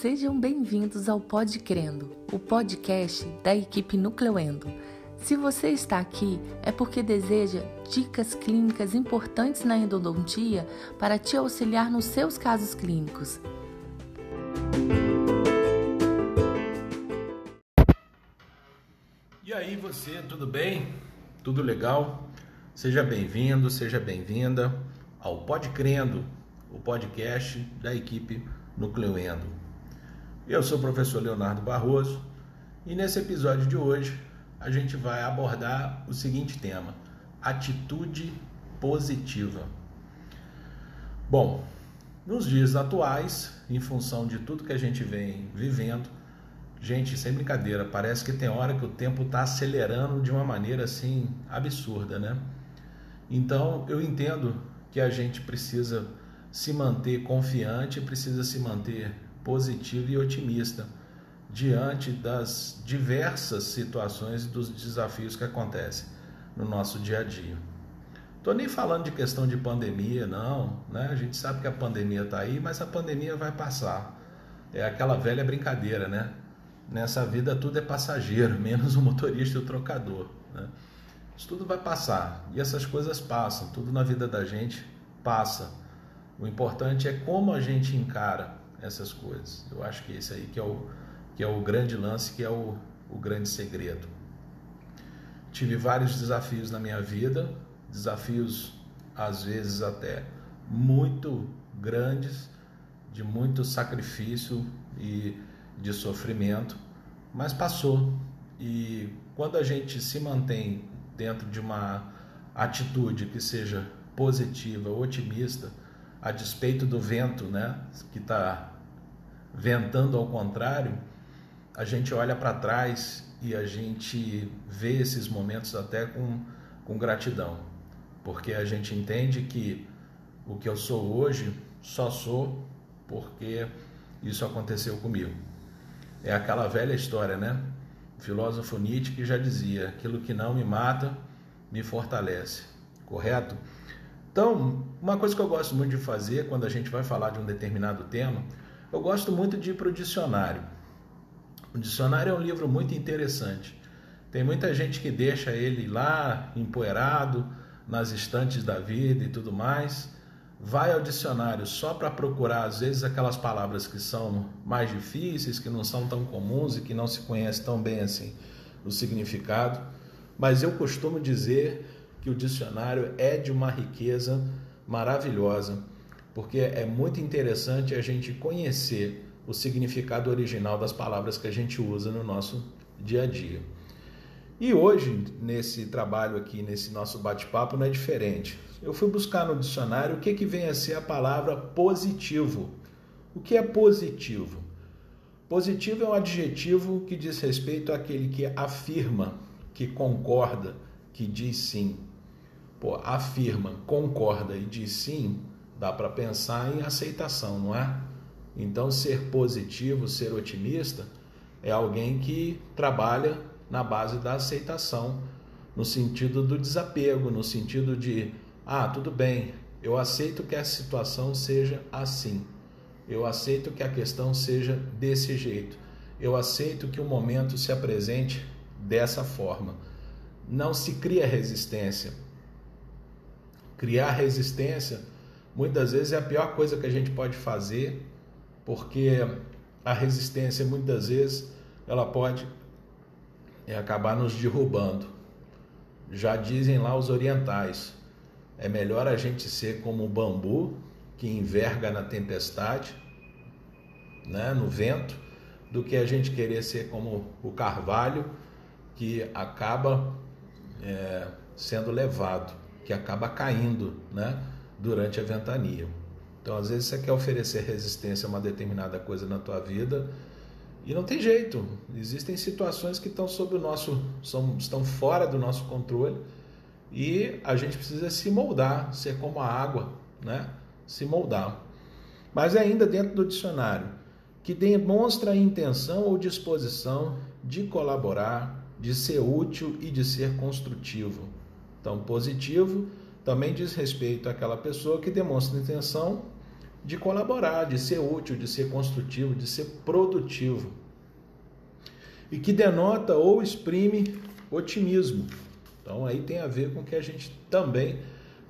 Sejam bem-vindos ao Pod Crendo, o podcast da equipe Nucleoendo. Se você está aqui, é porque deseja dicas clínicas importantes na endodontia para te auxiliar nos seus casos clínicos. E aí você, tudo bem? Tudo legal? Seja bem-vindo, seja bem-vinda ao Pod Crendo, o podcast da equipe Nucleoendo. Eu sou o professor Leonardo Barroso e nesse episódio de hoje a gente vai abordar o seguinte tema: atitude positiva. Bom, nos dias atuais, em função de tudo que a gente vem vivendo, gente, sem brincadeira, parece que tem hora que o tempo está acelerando de uma maneira assim absurda, né? Então eu entendo que a gente precisa se manter confiante, precisa se manter positivo e otimista diante das diversas situações e dos desafios que acontecem no nosso dia a dia. Estou nem falando de questão de pandemia, não, né? A gente sabe que a pandemia está aí, mas a pandemia vai passar. É aquela velha brincadeira, né? Nessa vida tudo é passageiro, menos o motorista e o trocador, né? Isso tudo vai passar e essas coisas passam, tudo na vida da gente passa. O importante é como a gente encara essas coisas. Eu acho que esse aí que é o grande lance, que é o grande segredo. Tive vários desafios na minha vida, desafios às vezes até muito grandes, de muito sacrifício e de sofrimento, mas passou. E quando a gente se mantém dentro de uma atitude que seja positiva, otimista, a despeito do vento, né, que está ventando ao contrário, a gente olha para trás e a gente vê esses momentos até com gratidão, porque a gente entende que o que eu sou hoje só sou porque isso aconteceu comigo. É aquela velha história, né? O filósofo Nietzsche que já dizia: aquilo que não me mata, me fortalece, correto? Então, uma coisa que eu gosto muito de fazer quando a gente vai falar de um determinado tema, eu gosto muito de ir para o dicionário. O dicionário é um livro muito interessante. Tem muita gente que deixa ele lá, empoeirado, nas estantes da vida e tudo mais. Vai ao dicionário só para procurar, às vezes, aquelas palavras que são mais difíceis, que não são tão comuns e que não se conhece tão bem assim o significado. Mas eu costumo dizer que o dicionário é de uma riqueza maravilhosa, porque é muito interessante a gente conhecer o significado original das palavras que a gente usa no nosso dia a dia. E hoje, nesse trabalho aqui, nesse nosso bate-papo, não é diferente. Eu fui buscar no dicionário o que vem a ser a palavra positivo. O que é positivo? Positivo é um adjetivo que diz respeito àquele que afirma, que concorda, que diz sim. Pô, afirma, concorda e diz sim, dá para pensar em aceitação, não é? Então, ser positivo, ser otimista, é alguém que trabalha na base da aceitação, no sentido do desapego, no sentido de, tudo bem, eu aceito que a situação seja assim, eu aceito que a questão seja desse jeito, eu aceito que o momento se apresente dessa forma. Não se cria resistência. Criar resistência muitas vezes é a pior coisa que a gente pode fazer, porque a resistência muitas vezes ela pode acabar nos derrubando. Já dizem lá os orientais, é melhor a gente ser como o bambu que enverga na tempestade, né, no vento, do que a gente querer ser como o carvalho que acaba sendo levado, que acaba caindo, né, durante a ventania. Então, às vezes, você quer oferecer resistência a uma determinada coisa na tua vida e não tem jeito. Existem situações que estão fora do nosso controle e a gente precisa se moldar, ser como a água, né? Se moldar. Mas ainda dentro do dicionário, que demonstra a intenção ou disposição de colaborar, de ser útil e de ser construtivo. Então, positivo também diz respeito àquela pessoa que demonstra intenção de colaborar, de ser útil, de ser construtivo, de ser produtivo. E que denota ou exprime otimismo. Então aí tem a ver com o que a gente também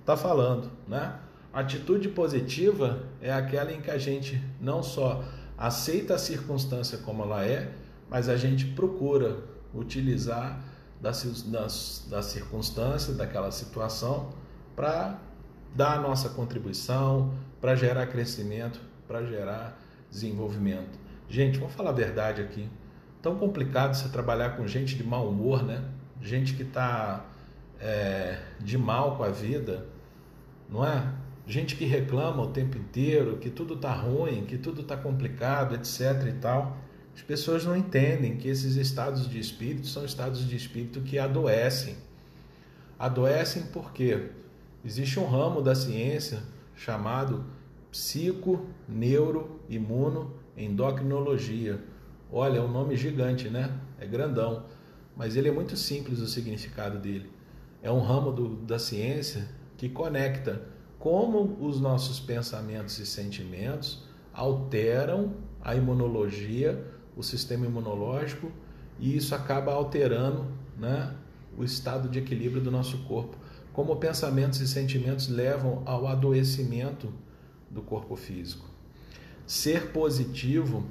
está falando, né? Atitude positiva é aquela em que a gente não só aceita a circunstância como ela é, mas a gente procura utilizar da circunstância, daquela situação, para dar a nossa contribuição, para gerar crescimento, para gerar desenvolvimento. Gente, vamos falar a verdade aqui. Tão complicado você trabalhar com gente de mau humor, né? Gente que está de mal com a vida, não é? Gente que reclama o tempo inteiro, que tudo está ruim, que tudo está complicado, etc. e tal. As pessoas não entendem que esses estados de espírito são estados de espírito que adoecem. Adoecem porque existe um ramo da ciência chamado psico-neuro-imuno-endocrinologia. Olha, é um nome gigante, né? É grandão, mas ele é muito simples o significado dele. É um ramo da ciência que conecta como os nossos pensamentos e sentimentos alteram a imunologia, o sistema imunológico, e isso acaba alterando, né, o estado de equilíbrio do nosso corpo. Como pensamentos e sentimentos levam ao adoecimento do corpo físico. Ser positivo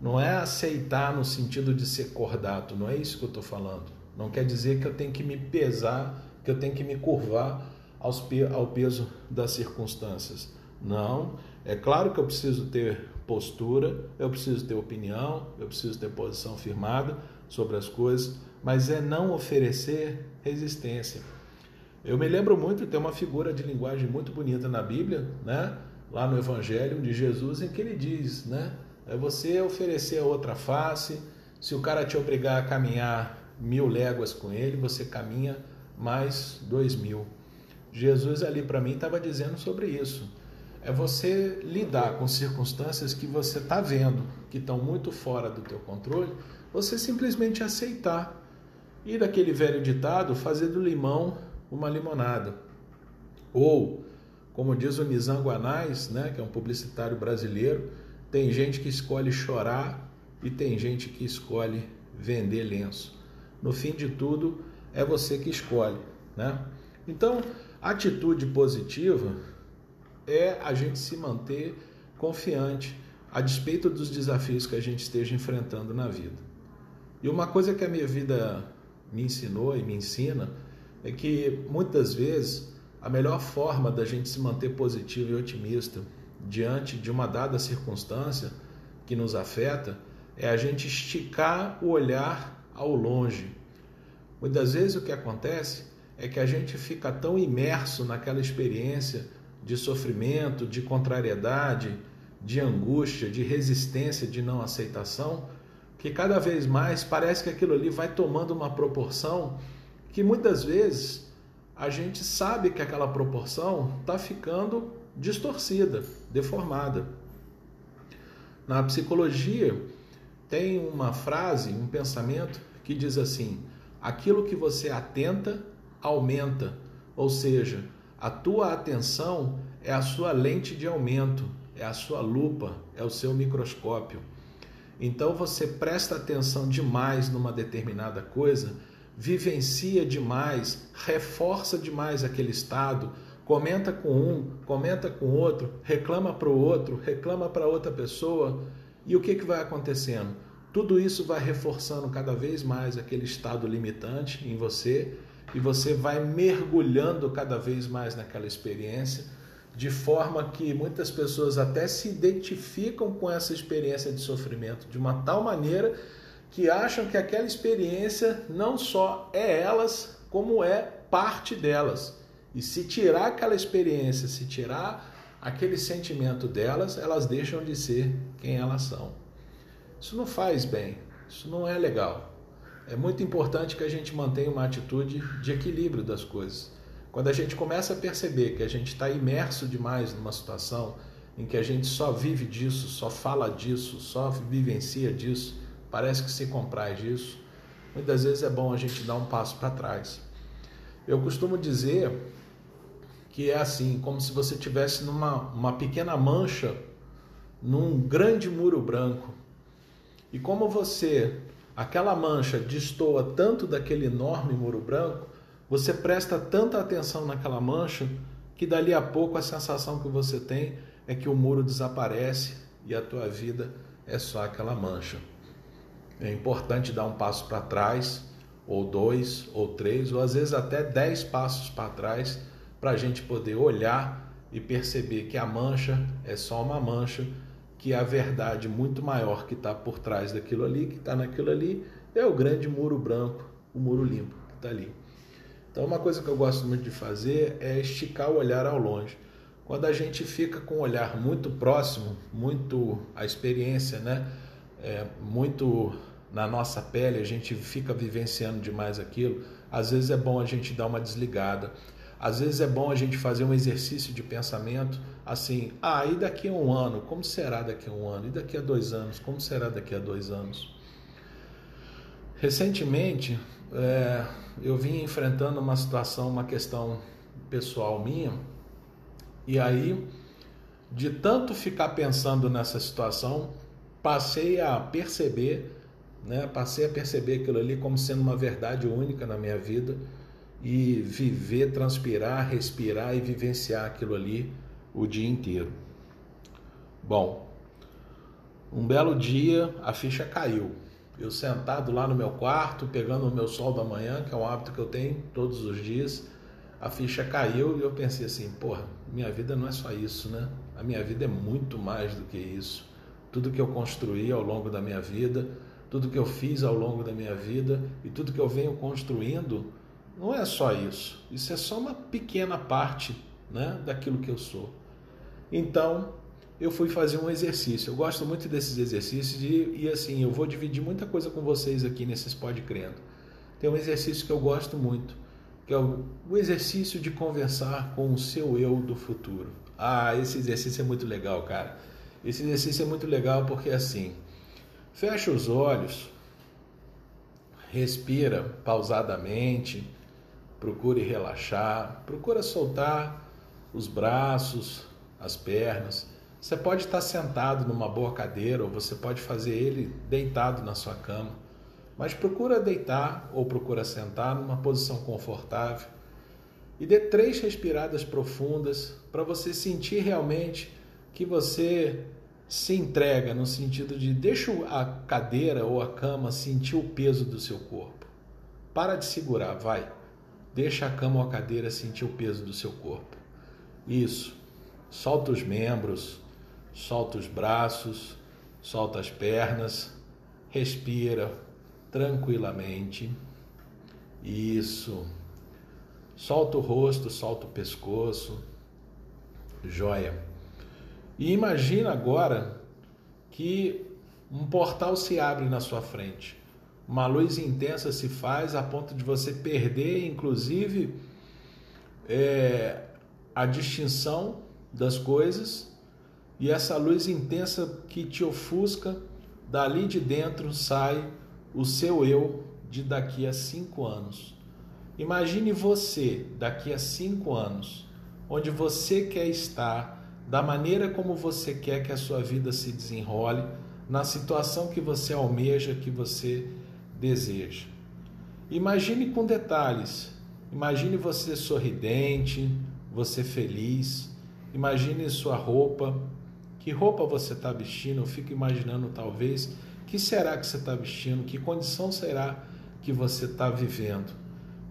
não é aceitar no sentido de ser cordato, não é isso que eu estou falando. Não quer dizer que eu tenho que me pesar, que eu tenho que me curvar ao peso das circunstâncias. Não, é claro que eu preciso ter postura, eu preciso ter opinião, eu preciso ter posição firmada sobre as coisas, mas é não oferecer resistência. Eu me lembro muito, tem uma figura de linguagem muito bonita na Bíblia, né? Lá no Evangelho de Jesus, em que ele diz, né? É você oferecer a outra face. Se o cara te obrigar a caminhar 1000 léguas com ele, você caminha mais 2000. Jesus ali para mim estava dizendo sobre isso. É você lidar com circunstâncias que você está vendo, que estão muito fora do teu controle, você simplesmente aceitar. E daquele velho ditado, fazer do limão uma limonada. Ou, como diz o Nizam Guanais, né, que é um publicitário brasileiro, tem gente que escolhe chorar e tem gente que escolhe vender lenço. No fim de tudo, é você que escolhe, né? Então, atitude positiva é a gente se manter confiante a despeito dos desafios que a gente esteja enfrentando na vida. E uma coisa que a minha vida me ensinou e me ensina é que, muitas vezes, a melhor forma da gente se manter positivo e otimista diante de uma dada circunstância que nos afeta, é a gente esticar o olhar ao longe. Muitas vezes o que acontece é que a gente fica tão imerso naquela experiência de sofrimento, de contrariedade, de angústia, de resistência, de não aceitação, que cada vez mais parece que aquilo ali vai tomando uma proporção que muitas vezes a gente sabe que aquela proporção está ficando distorcida, deformada. Na psicologia tem uma frase, um pensamento que diz assim: aquilo que você atenta aumenta, ou seja, a tua atenção é a sua lente de aumento, é a sua lupa, é o seu microscópio. Então você presta atenção demais numa determinada coisa, vivencia demais, reforça demais aquele estado, comenta com um, comenta com outro, reclama para o outro, reclama para outra pessoa. E o que vai acontecendo? Tudo isso vai reforçando cada vez mais aquele estado limitante em você e você vai mergulhando cada vez mais naquela experiência, de forma que muitas pessoas até se identificam com essa experiência de sofrimento de uma tal maneira que acham que aquela experiência não só é elas, como é parte delas. E se tirar aquela experiência, se tirar aquele sentimento delas, elas deixam de ser quem elas são. Isso não faz bem, isso não é legal. É muito importante que a gente mantenha uma atitude de equilíbrio das coisas. Quando a gente começa a perceber que a gente está imerso demais numa situação em que a gente só vive disso, só fala disso, só vivencia disso, parece que se compraz disso, muitas vezes é bom a gente dar um passo para trás. Eu costumo dizer que é assim, como se você tivesse uma pequena mancha num grande muro branco. E como você, aquela mancha destoa tanto daquele enorme muro branco, você presta tanta atenção naquela mancha que dali a pouco a sensação que você tem é que o muro desaparece e a tua vida é só aquela mancha. É importante dar um passo para trás, ou 2, ou 3, ou às vezes até 10 passos para trás, para a gente poder olhar e perceber que a mancha é só uma mancha, que a verdade muito maior que está por trás daquilo ali, que está naquilo ali, é o grande muro branco, o muro limpo que está ali. Então uma coisa que eu gosto muito de fazer é esticar o olhar ao longe. Quando a gente fica com o olhar muito próximo, muito a experiência, né? Muito na nossa pele, a gente fica vivenciando demais aquilo. Às vezes é bom a gente dar uma desligada. Às vezes é bom a gente fazer um exercício de pensamento assim, e daqui a 1 ano, como será daqui a 1 ano? E daqui a 2 anos, como será daqui a 2 anos? Recentemente, eu vim enfrentando uma situação, uma questão pessoal minha, e aí, de tanto ficar pensando nessa situação, passei a perceber aquilo ali como sendo uma verdade única na minha vida, e viver, transpirar, respirar e vivenciar aquilo ali o dia inteiro. Bom, um belo dia a ficha caiu. Eu sentado lá no meu quarto, pegando o meu sol da manhã, que é um hábito que eu tenho todos os dias, a ficha caiu e eu pensei assim, porra, minha vida não é só isso, né? A minha vida é muito mais do que isso. Tudo que eu construí ao longo da minha vida, tudo que eu fiz ao longo da minha vida e tudo que eu venho construindo, não é só isso. Isso é só uma pequena parte, né, daquilo que eu sou. Então, eu fui fazer um exercício. Eu gosto muito desses exercícios e assim, eu vou dividir muita coisa com vocês aqui nesses Pod Crendo. Tem um exercício que eu gosto muito, que é o exercício de conversar com o seu eu do futuro. Esse exercício é muito legal, cara. Esse exercício é muito legal porque assim, fecha os olhos, respira pausadamente, procure relaxar, procura soltar os braços, as pernas. Você pode estar sentado numa boa cadeira ou você pode fazer ele deitado na sua cama, mas procura deitar ou procura sentar numa posição confortável e dê 3 respiradas profundas para você sentir realmente que você se entrega no sentido de deixa a cadeira ou a cama sentir o peso do seu corpo. Para de segurar, vai. Deixa a cama ou a cadeira sentir o peso do seu corpo. Isso. Solta os membros, solta os braços, solta as pernas, respira tranquilamente. Isso. Solta o rosto, solta o pescoço. Joia. E imagina agora que um portal se abre na sua frente. Uma luz intensa se faz a ponto de você perder, inclusive, a distinção das coisas. E essa luz intensa que te ofusca, dali de dentro sai o seu eu de daqui a 5 anos. Imagine você daqui a 5 anos, onde você quer estar, da maneira como você quer que a sua vida se desenrole, na situação que você almeja, que você deseja. Imagine com detalhes. Imagine você sorridente, você feliz. Imagine sua roupa. Que roupa você está vestindo? Eu fico imaginando, talvez, que será que você está vestindo? Que condição será que você está vivendo?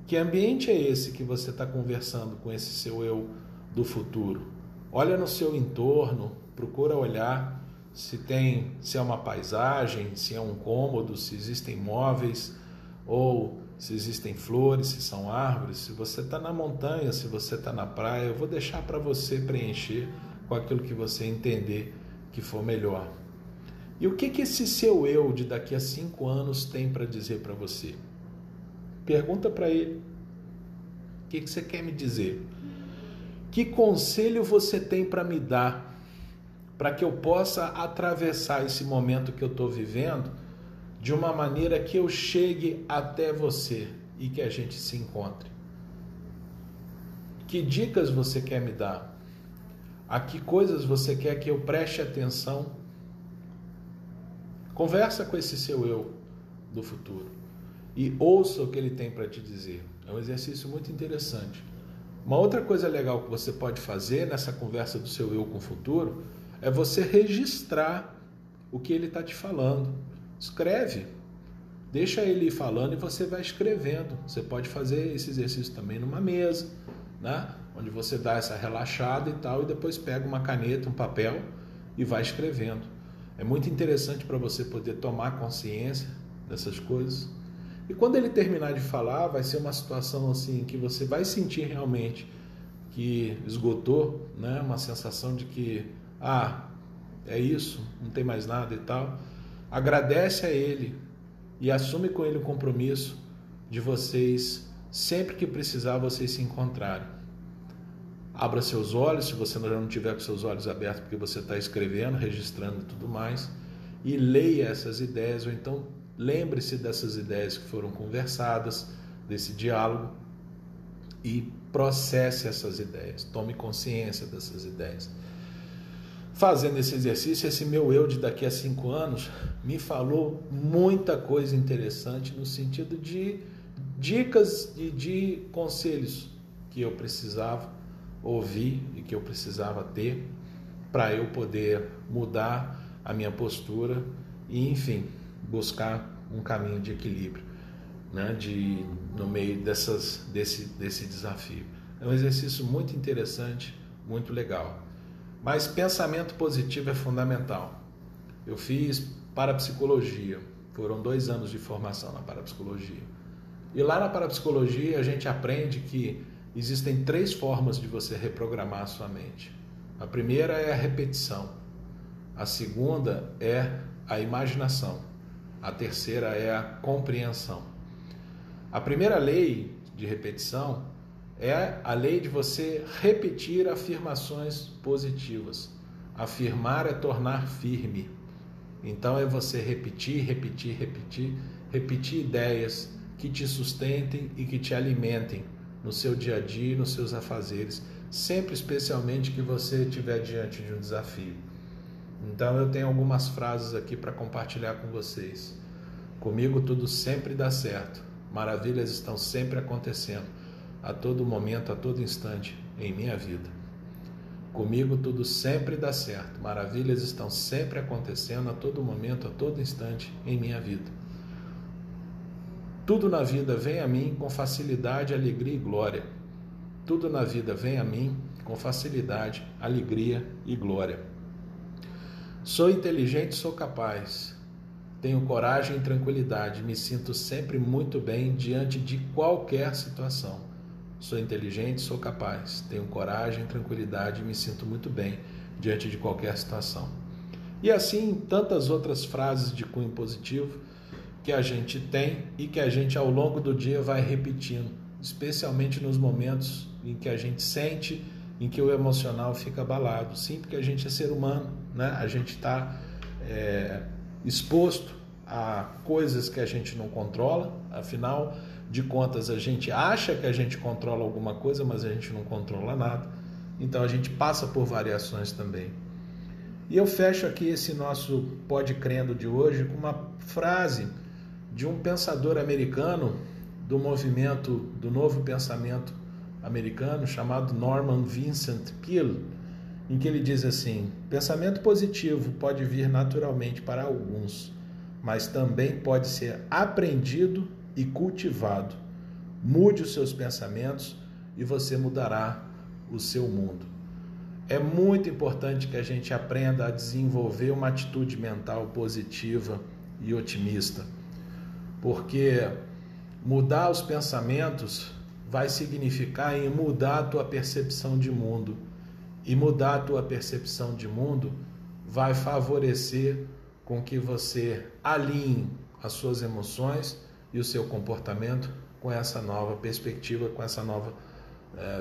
Que ambiente é esse que você está conversando com esse seu eu do futuro? Olha no seu entorno, procura olhar se é uma paisagem, se é um cômodo, se existem móveis ou se existem flores, se são árvores, se você está na montanha, se você está na praia. Eu vou deixar para você preencher com aquilo que você entender que for melhor. E o que esse seu eu de daqui a 5 anos tem para dizer para você? Pergunta para ele, o que você quer me dizer? Que conselho você tem para me dar para que eu possa atravessar esse momento que eu estou vivendo de uma maneira que eu chegue até você e que a gente se encontre? Que dicas você quer me dar? A que coisas você quer que eu preste atenção? Conversa com esse seu eu do futuro e ouça o que ele tem para te dizer. É um exercício muito interessante. Uma outra coisa legal que você pode fazer nessa conversa do seu eu com o futuro é você registrar o que ele está te falando. Escreve. Deixa ele ir falando e você vai escrevendo. Você pode fazer esse exercício também numa mesa, né? Onde você dá essa relaxada e tal, e depois pega uma caneta, um papel e vai escrevendo. É muito interessante para você poder tomar consciência dessas coisas. E quando ele terminar de falar, vai ser uma situação assim que você vai sentir realmente que esgotou, né? Uma sensação de que, é isso, não tem mais nada e tal. Agradece a ele e assume com ele o compromisso de vocês, sempre que precisar, vocês se encontrarem. Abra seus olhos, se você já não tiver com seus olhos abertos, porque você está escrevendo, registrando e tudo mais, e leia essas ideias, ou então lembre-se dessas ideias que foram conversadas, desse diálogo, e processe essas ideias, tome consciência dessas ideias. Fazendo esse exercício, esse meu eu de daqui a 5 anos me falou muita coisa interessante no sentido de dicas e de conselhos que eu precisava ouvir e que eu precisava ter para eu poder mudar a minha postura e, enfim, buscar um caminho de equilíbrio, né? No meio desse desafio. É um exercício muito interessante, muito legal. Mas pensamento positivo é fundamental. Eu fiz parapsicologia, foram 2 anos de formação na parapsicologia. E lá na parapsicologia a gente aprende que existem 3 formas de você reprogramar a sua mente. A primeira é a repetição. A segunda é a imaginação. A terceira é a compreensão. A primeira lei de repetição é a lei de você repetir afirmações positivas. Afirmar é tornar firme. Então é você repetir ideias que te sustentem e que te alimentem no seu dia a dia, nos seus afazeres, sempre especialmente que você estiver diante de um desafio. Então eu tenho algumas frases aqui para compartilhar com vocês. Comigo tudo sempre dá certo. Maravilhas estão sempre acontecendo. A todo momento, a todo instante, em minha vida. Comigo tudo sempre dá certo. Maravilhas estão sempre acontecendo, a todo momento, a todo instante, em minha vida. Tudo na vida vem a mim com facilidade, alegria e glória. Tudo na vida vem a mim com facilidade, alegria e glória. Sou inteligente, sou capaz. Tenho coragem e tranquilidade. Me sinto sempre muito bem diante de qualquer situação. Sou inteligente, sou capaz, tenho coragem, tranquilidade e me sinto muito bem diante de qualquer situação. E assim, tantas outras frases de cunho positivo que a gente tem e que a gente ao longo do dia vai repetindo, especialmente nos momentos em que a gente sente, em que o emocional fica abalado. Sim, porque a gente é ser humano, né? A gente está exposto a coisas que a gente não controla, afinal de contas, a gente acha que a gente controla alguma coisa, mas a gente não controla nada. Então, a gente passa por variações também. E eu fecho aqui esse nosso Pod Crendo de hoje com uma frase de um pensador americano do movimento do novo pensamento americano, chamado Norman Vincent Peale, em que ele diz assim: pensamento positivo pode vir naturalmente para alguns, mas também pode ser aprendido e cultivado. Mude os seus pensamentos e você mudará o seu mundo. É muito importante que a gente aprenda a desenvolver uma atitude mental positiva e otimista, porque mudar os pensamentos vai significar em mudar a tua percepção de mundo, e mudar a tua percepção de mundo vai favorecer com que você alinhe as suas emoções e o seu comportamento com essa nova perspectiva, com essa nova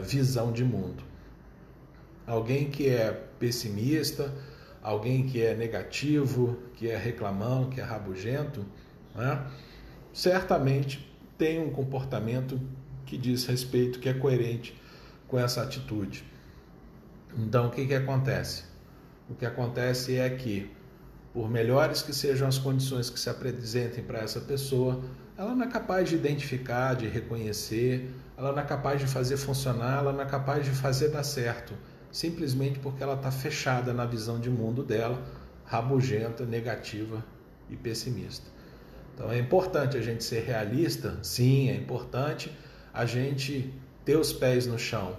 visão de mundo. Alguém que é pessimista, alguém que é negativo, que é reclamão, que é rabugento, né, certamente tem um comportamento que diz respeito, que é coerente com essa atitude. Então, o que acontece? O que acontece é que, por melhores que sejam as condições que se apresentem para essa pessoa, ela não é capaz de identificar, de reconhecer, ela não é capaz de fazer funcionar, ela não é capaz de fazer dar certo, simplesmente porque ela está fechada na visão de mundo dela, rabugenta, negativa e pessimista. Então é importante a gente ser realista, sim, é importante a gente ter os pés no chão,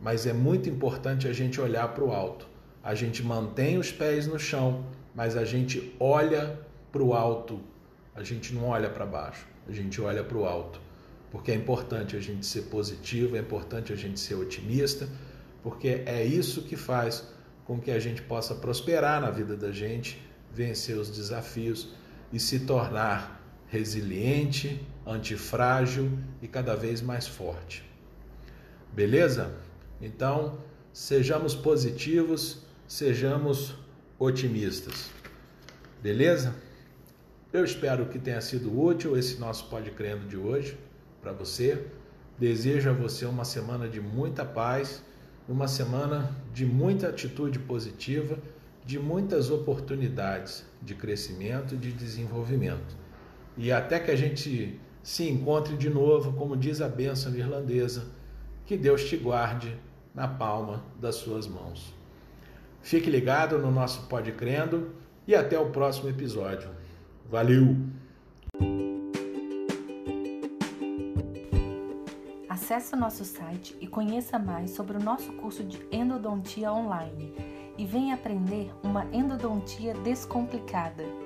mas é muito importante a gente olhar para o alto. A gente mantém os pés no chão, mas a gente olha para o alto, a gente não olha para baixo, a gente olha para o alto, porque é importante a gente ser positivo, é importante a gente ser otimista, porque é isso que faz com que a gente possa prosperar na vida da gente, vencer os desafios e se tornar resiliente, antifrágil e cada vez mais forte. Beleza? Então, sejamos positivos, sejamos otimistas. Beleza? Eu espero que tenha sido útil esse nosso Pod Crendo de hoje para você. Desejo a você uma semana de muita paz, uma semana de muita atitude positiva, de muitas oportunidades de crescimento e de desenvolvimento. E até que a gente se encontre de novo, como diz a bênção irlandesa, que Deus te guarde na palma das suas mãos. Fique ligado no nosso Pod Crendo e até o próximo episódio. Valeu! Acesse o nosso site e conheça mais sobre o nosso curso de endodontia online e venha aprender uma endodontia descomplicada.